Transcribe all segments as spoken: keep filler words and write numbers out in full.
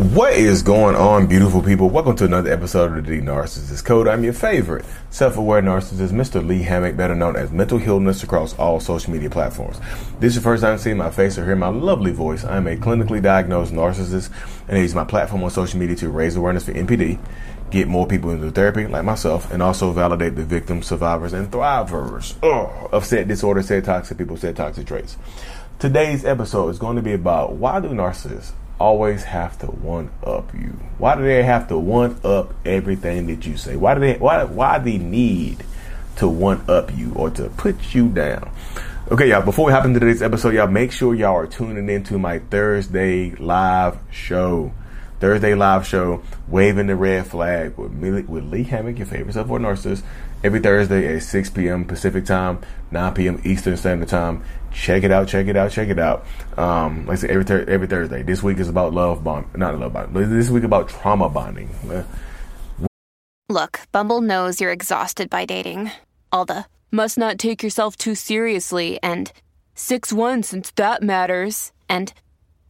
What is going on, beautiful people? Welcome to another episode of The Narcissist Code. I'm your favorite self-aware narcissist, Mister Lee Hammack, better known as Mental Illness across all social media platforms. If this is your first time seeing my face or hearing my lovely voice, I'm a clinically diagnosed narcissist, and I use my platform on social media to raise awareness for N P D, get more people into therapy like myself, and also validate the victims, survivors, and thrivers Ugh, of said disorder, said toxic people, said toxic traits. Today's episode is going to be about why do narcissists always have to one up you? Why do they have to one up everything that you say? Why do they why why the need to one up you or to put you down? Okay, y'all, before we hop into today's episode, y'all make sure y'all are tuning into my Thursday live show. Thursday live show, Waving the Red Flag with me, with Lee Hammack, your favorite self-aware narcissist, every Thursday at six p.m. Pacific time, nine p.m. Eastern Standard Time. Check it out, check it out, check it out. Um, like I said, every, ter- every Thursday. This week is about love bond, not love bond. This week about trauma bonding. Look, Bumble knows you're exhausted by dating. All the must not take yourself too seriously and six one since that matters. And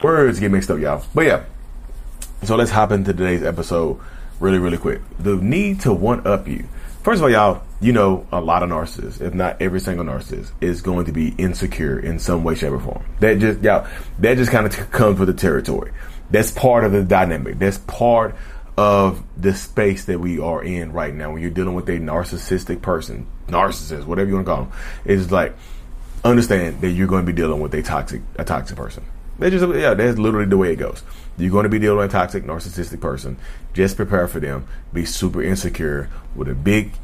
Words get mixed up, y'all. But yeah, so let's hop into today's episode really, really quick. The need to one-up you. First of all, y'all, you know, a lot of narcissists, if not every single narcissist, is going to be insecure in some way, shape, or form. That just, y'all, that just kind of t- comes with the territory. That's part of the dynamic. That's part of the space that we are in right now. When you're dealing with a narcissistic person, narcissist, whatever you want to call them, it's like, understand that you're going to be dealing with a toxic, a toxic person. That's just, yeah, that's literally the way it goes. You're going to be dealing with a toxic, narcissistic person. Just prepare for them. Be super insecure with a big,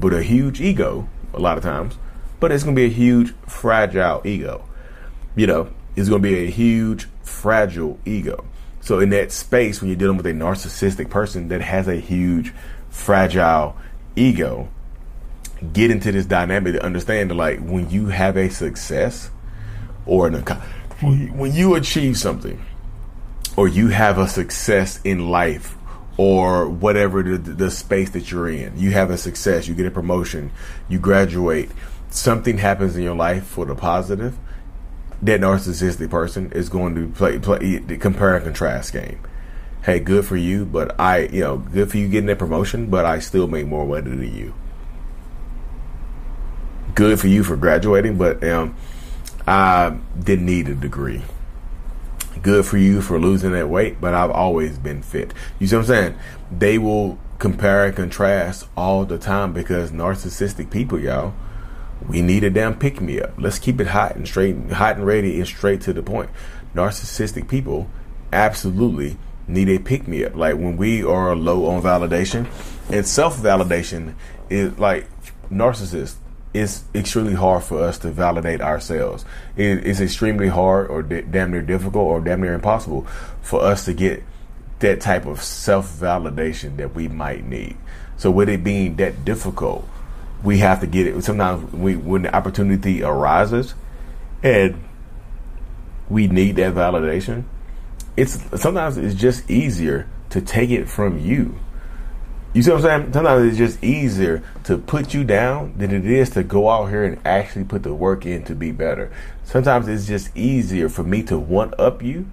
with a huge ego a lot of times. But it's going to be a huge, fragile ego. You know, it's going to be a huge, fragile ego. So in that space, when you're dealing with a narcissistic person that has a huge, fragile ego, get into this dynamic to understand that, like, when you have a success or an account, when you achieve something or you have a success in life or whatever the, the space that you're in, you have a success, you get a promotion, you graduate, something happens in your life for the positive, that narcissistic person is going to play, play the compare and contrast game. Hey, good for you, but I, you know, good for you getting that promotion, but I still make more money than you. Good for you for graduating, but, um, I didn't need a degree. Good for you for losing that weight, but I've always been fit. You see what I'm saying? They will compare and contrast all the time because narcissistic people, y'all, we need a damn pick-me-up. Let's keep it hot and straight, hot and ready and straight to the point. Narcissistic people absolutely need a pick-me-up. Like when we are low on validation and self-validation is like narcissists. It's extremely hard for us to validate ourselves. It, it's extremely hard or d- damn near difficult or damn near impossible for us to get that type of self-validation that we might need. So with it being that difficult, we have to get it. Sometimes we, when the opportunity arises and we need that validation, it's sometimes it's just easier to take it from you. You see what I'm saying? Sometimes it's just easier to put you down than it is to go out here and actually put the work in to be better. Sometimes it's just easier for me to one-up you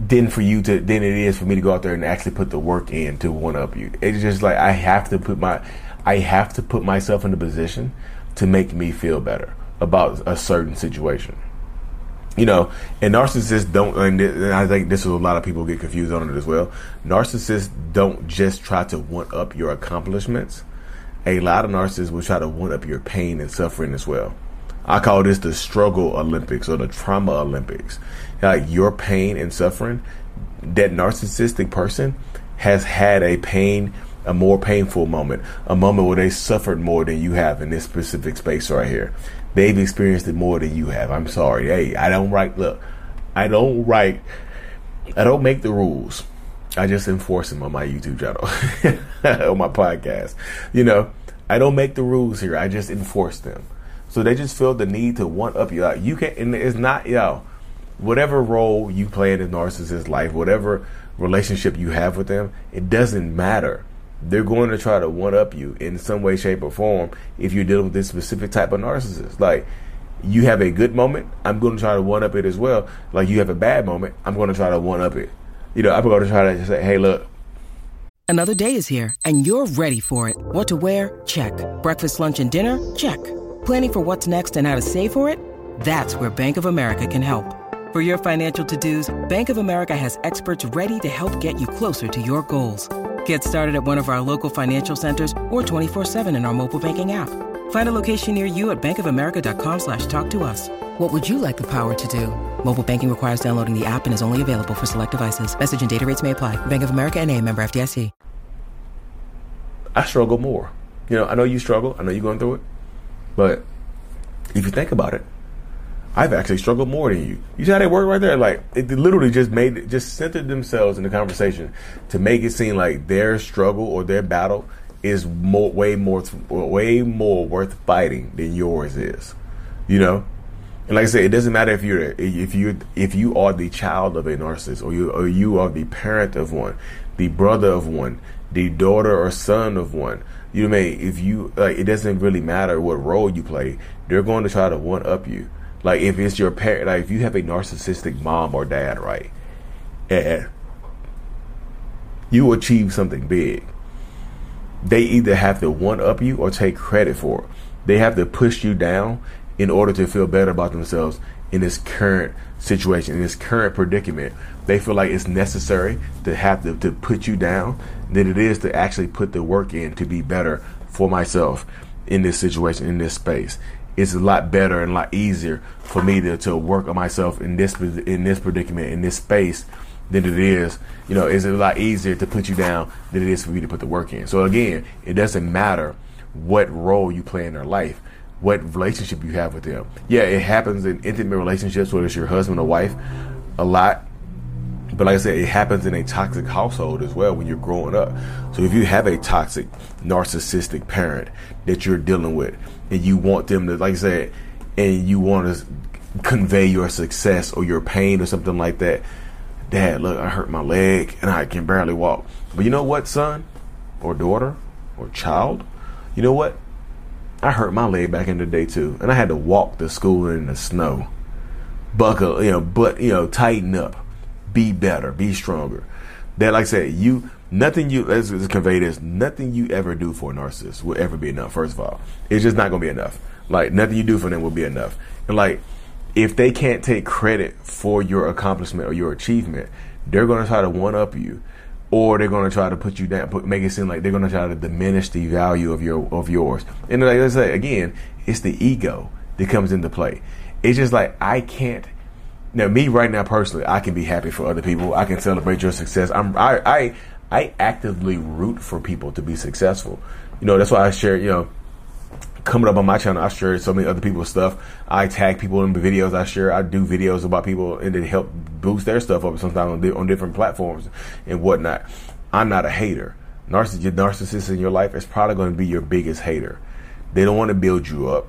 than for you to than it is for me to go out there and actually put the work in to one-up you. It's just like I have to put my I have to put myself in a position to make me feel better about a certain situation. You know, and narcissists don't, and I think this is a lot of people get confused on it as well. Narcissists don't just try to one-up your accomplishments. A lot of narcissists will try to one-up your pain and suffering as well. I call this the struggle Olympics or the trauma Olympics. Like your pain and suffering, that narcissistic person has had a pain, a more painful moment, a moment where they suffered more than you have in this specific space right here. They've experienced it more than you have. I'm sorry. Hey, I don't write. Look, I don't write. I don't make the rules. I just enforce them on my YouTube channel, on my podcast. You know, I don't make the rules here. I just enforce them. So they just feel the need to one up you. Like you can, and it's not, yo, whatever role you play in a narcissist's life, whatever relationship you have with them, it doesn't matter. They're going to try to one up you in some way, shape, or form if you're dealing with this specific type of narcissist. Like, you have a good moment, I'm going to try to one up it as well. Like, you have a bad moment, I'm going to try to one up it. You know, I'm going to try to say, hey, look. Another day is here, and you're ready for it. What to wear? Check. Breakfast, lunch, and dinner? Check. Planning for what's next and how to save for it? That's where Bank of America can help. For your financial to-dos, Bank of America has experts ready to help get you closer to your goals. Get started at one of our local financial centers or twenty-four seven in our mobile banking app. Find a location near you at bankofamerica.com slash talk to us. What would you like the power to do? Mobile banking requires downloading the app and is only available for select devices. Message and data rates may apply. Bank of America N A, member F D I C. I struggle more. You know, I know you struggle. I know you're going through it. But if you think about it, I've actually struggled more than you. You see how they work right there? Like, it literally just made, just centered themselves in the conversation to make it seem like their struggle or their battle is more, way more, way more worth fighting than yours is. You know, and like I said, it doesn't matter if you're, if you, if you are the child of a narcissist, or you, or you are the parent of one, the brother of one, the daughter or son of one. You know what I mean? If you like, it doesn't really matter what role you play. They're going to try to one up you. Like, if it's your parent, like if you have a narcissistic mom or dad, right? And you achieve something big, they either have to one up you or take credit for it. They have to push you down in order to feel better about themselves in this current situation, in this current predicament. They feel like it's necessary to have to, to put you down than it is to actually put the work in to be better for myself in this situation, in this space. It's a lot better and a lot easier for me to, to work on myself in this in this predicament, in this space, than it is, you know, it's a lot easier to put you down than it is for me to put the work in. So again, it doesn't matter what role you play in their life, what relationship you have with them. Yeah, it happens in intimate relationships, whether it's your husband or wife, a lot. But like I said, it happens in a toxic household as well when you're growing up. So if you have a toxic, narcissistic parent that you're dealing with, and you want them to, like I said, and you want to convey your success or your pain or something like that. Dad, look, I hurt my leg and I can barely walk. But you know what, son or daughter or child? You know what? I hurt my leg back in the day too. And I had to walk to school in the snow. Buckle, you know, but, you know, tighten up. Be better. Be stronger. That, like I said, you, nothing you, let's just convey this, nothing you ever do for a narcissist will ever be enough, first of all. It's just not going to be enough. Like, nothing you do for them will be enough. And, like, if they can't take credit for your accomplishment or your achievement, they're going to try to one-up you, or they're going to try to put you down, put, make it seem like they're going to try to diminish the value of your of yours. And like I say, again, it's the ego that comes into play. It's just like, I can't. Now, me right now personally, I can be happy for other people. I can celebrate your success. I'm, I, I, I actively root for people to be successful. You know, that's why I share, you know, coming up on my channel, I share so many other people's stuff. I tag people in the videos I share. I do videos about people and it help boost their stuff up sometimes on, on different platforms and whatnot. I'm not a hater. Narciss- your narcissist in your life is probably going to be your biggest hater. They don't want to build you up.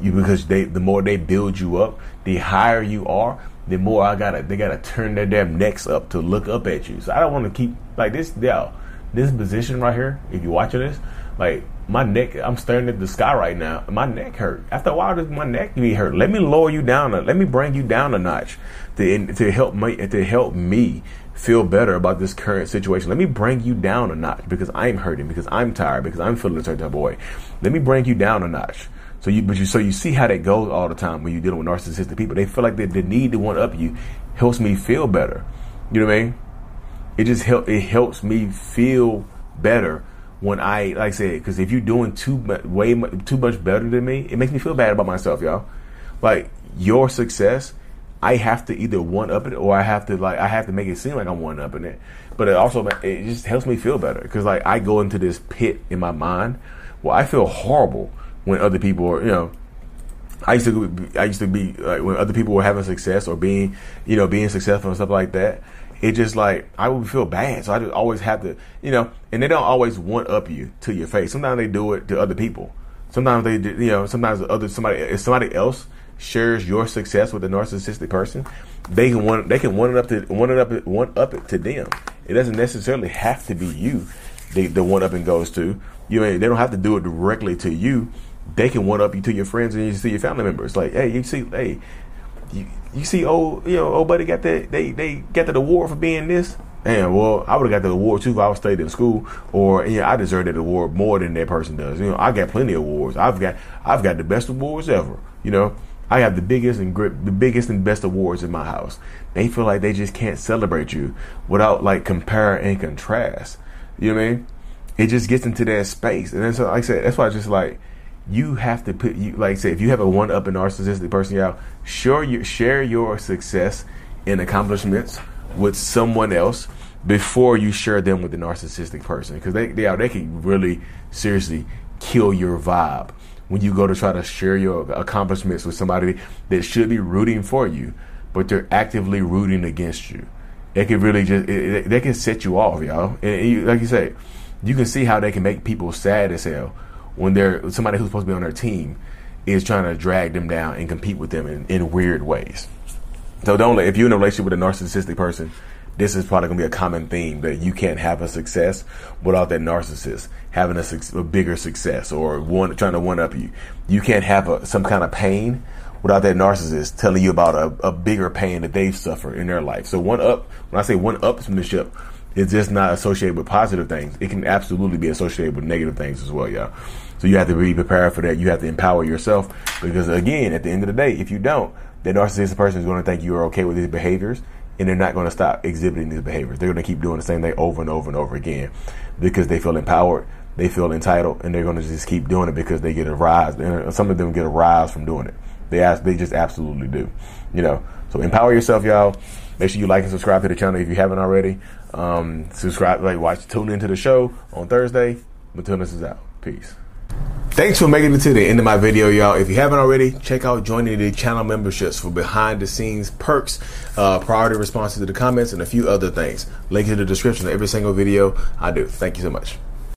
You, because they, the more they build you up, the higher you are, the more I gotta, they gotta turn their damn necks up to look up at you. So I don't want to keep like this, yo, this position right here. If you're watching this, like my neck, I'm staring at the sky right now. My neck hurt. After a while, does my neck be hurt? Let me lower you down. Let me bring you down a notch to to help me to help me feel better about this current situation. Let me bring you down a notch because I'm hurting, because I'm tired, because I'm feeling a certain type of way. Let me bring you down a notch. So you, but you, so you see how that goes all the time when you're dealing with narcissistic people. They feel like the, the need to one up you helps me feel better. You know what I mean? It just help. It helps me feel better when I, like I said, because if you're doing too much, way too much better than me, it makes me feel bad about myself, y'all. Like, your success, I have to either one-up it, or I have to like I have to make it seem like I'm one-upping it. But it also, it just helps me feel better, because like I go into this pit in my mind where I feel horrible when other people are, you know, I used to be, I used to be like, when other people were having success or being, you know, being successful and stuff like that. It just like, I would feel bad. So I just always have to, you know, and they don't always one up you to your face. Sometimes they do it to other people. Sometimes they do, you know, sometimes other somebody, if somebody else shares your success with a narcissistic person, they can one, they can one it up to, one it up, one up it to them. It doesn't necessarily have to be you. The, the one up and goes to you. They don't have to do it directly to you. They can one up you to your friends and you see your family members. Like, hey, you see, hey, you, you see, old, you know, old buddy got that. They they got that award for being this. And well, I would have got the award too if I would stayed in school. Or yeah, you know, I deserve that award more than that person does. You know, I got plenty of awards. I've got I've got the best awards ever. You know, I have the biggest and grip, the biggest and best awards in my house. They feel like they just can't celebrate you without like compare and contrast. You know what I mean? It just gets into that space, and then so like I said, that's why I just like. You have to put you like I said, if you have a one up and narcissistic person, y'all sure you share your success and accomplishments with someone else before you share them with the narcissistic person, because they they they can really seriously kill your vibe when you go to try to share your accomplishments with somebody that should be rooting for you, but they're actively rooting against you. It can really just it, it, they can set you off, y'all. And you, like you say, you can see how they can make people sad as hell. When they're somebody who's supposed to be on their team is trying to drag them down and compete with them in, in weird ways. So don't let, if you're in a relationship with a narcissistic person, this is probably going to be a common theme, that you can't have a success without that narcissist having a, a bigger success or one trying to one up you. You can't have a, some kind of pain without that narcissist telling you about a, a bigger pain that they've suffered in their life. So one up, when I say one upsmanship, it's just not associated with positive things. It can absolutely be associated with negative things as well, y'all. So you have to be prepared for that. You have to empower yourself, because again, at the end of the day, if you don't, the narcissistic person is going to think you are okay with these behaviors, and they're not going to stop exhibiting these behaviors. They're going to keep doing the same thing over and over and over again, because they feel empowered, they feel entitled, and they're going to just keep doing it because they get a rise. Some of them get a rise from doing it. They ask, they just absolutely do, you know. So empower yourself, y'all. Make sure you like and subscribe to the channel if you haven't already. Um, subscribe, like, watch, tune into the show on Thursday. Matilda's is out. Peace. Thanks for making it to the end of my video, y'all. If you haven't already, check out joining the channel memberships for behind-the-scenes perks, uh, priority responses to the comments, and a few other things. Link in the description to every single video I do. Thank you so much.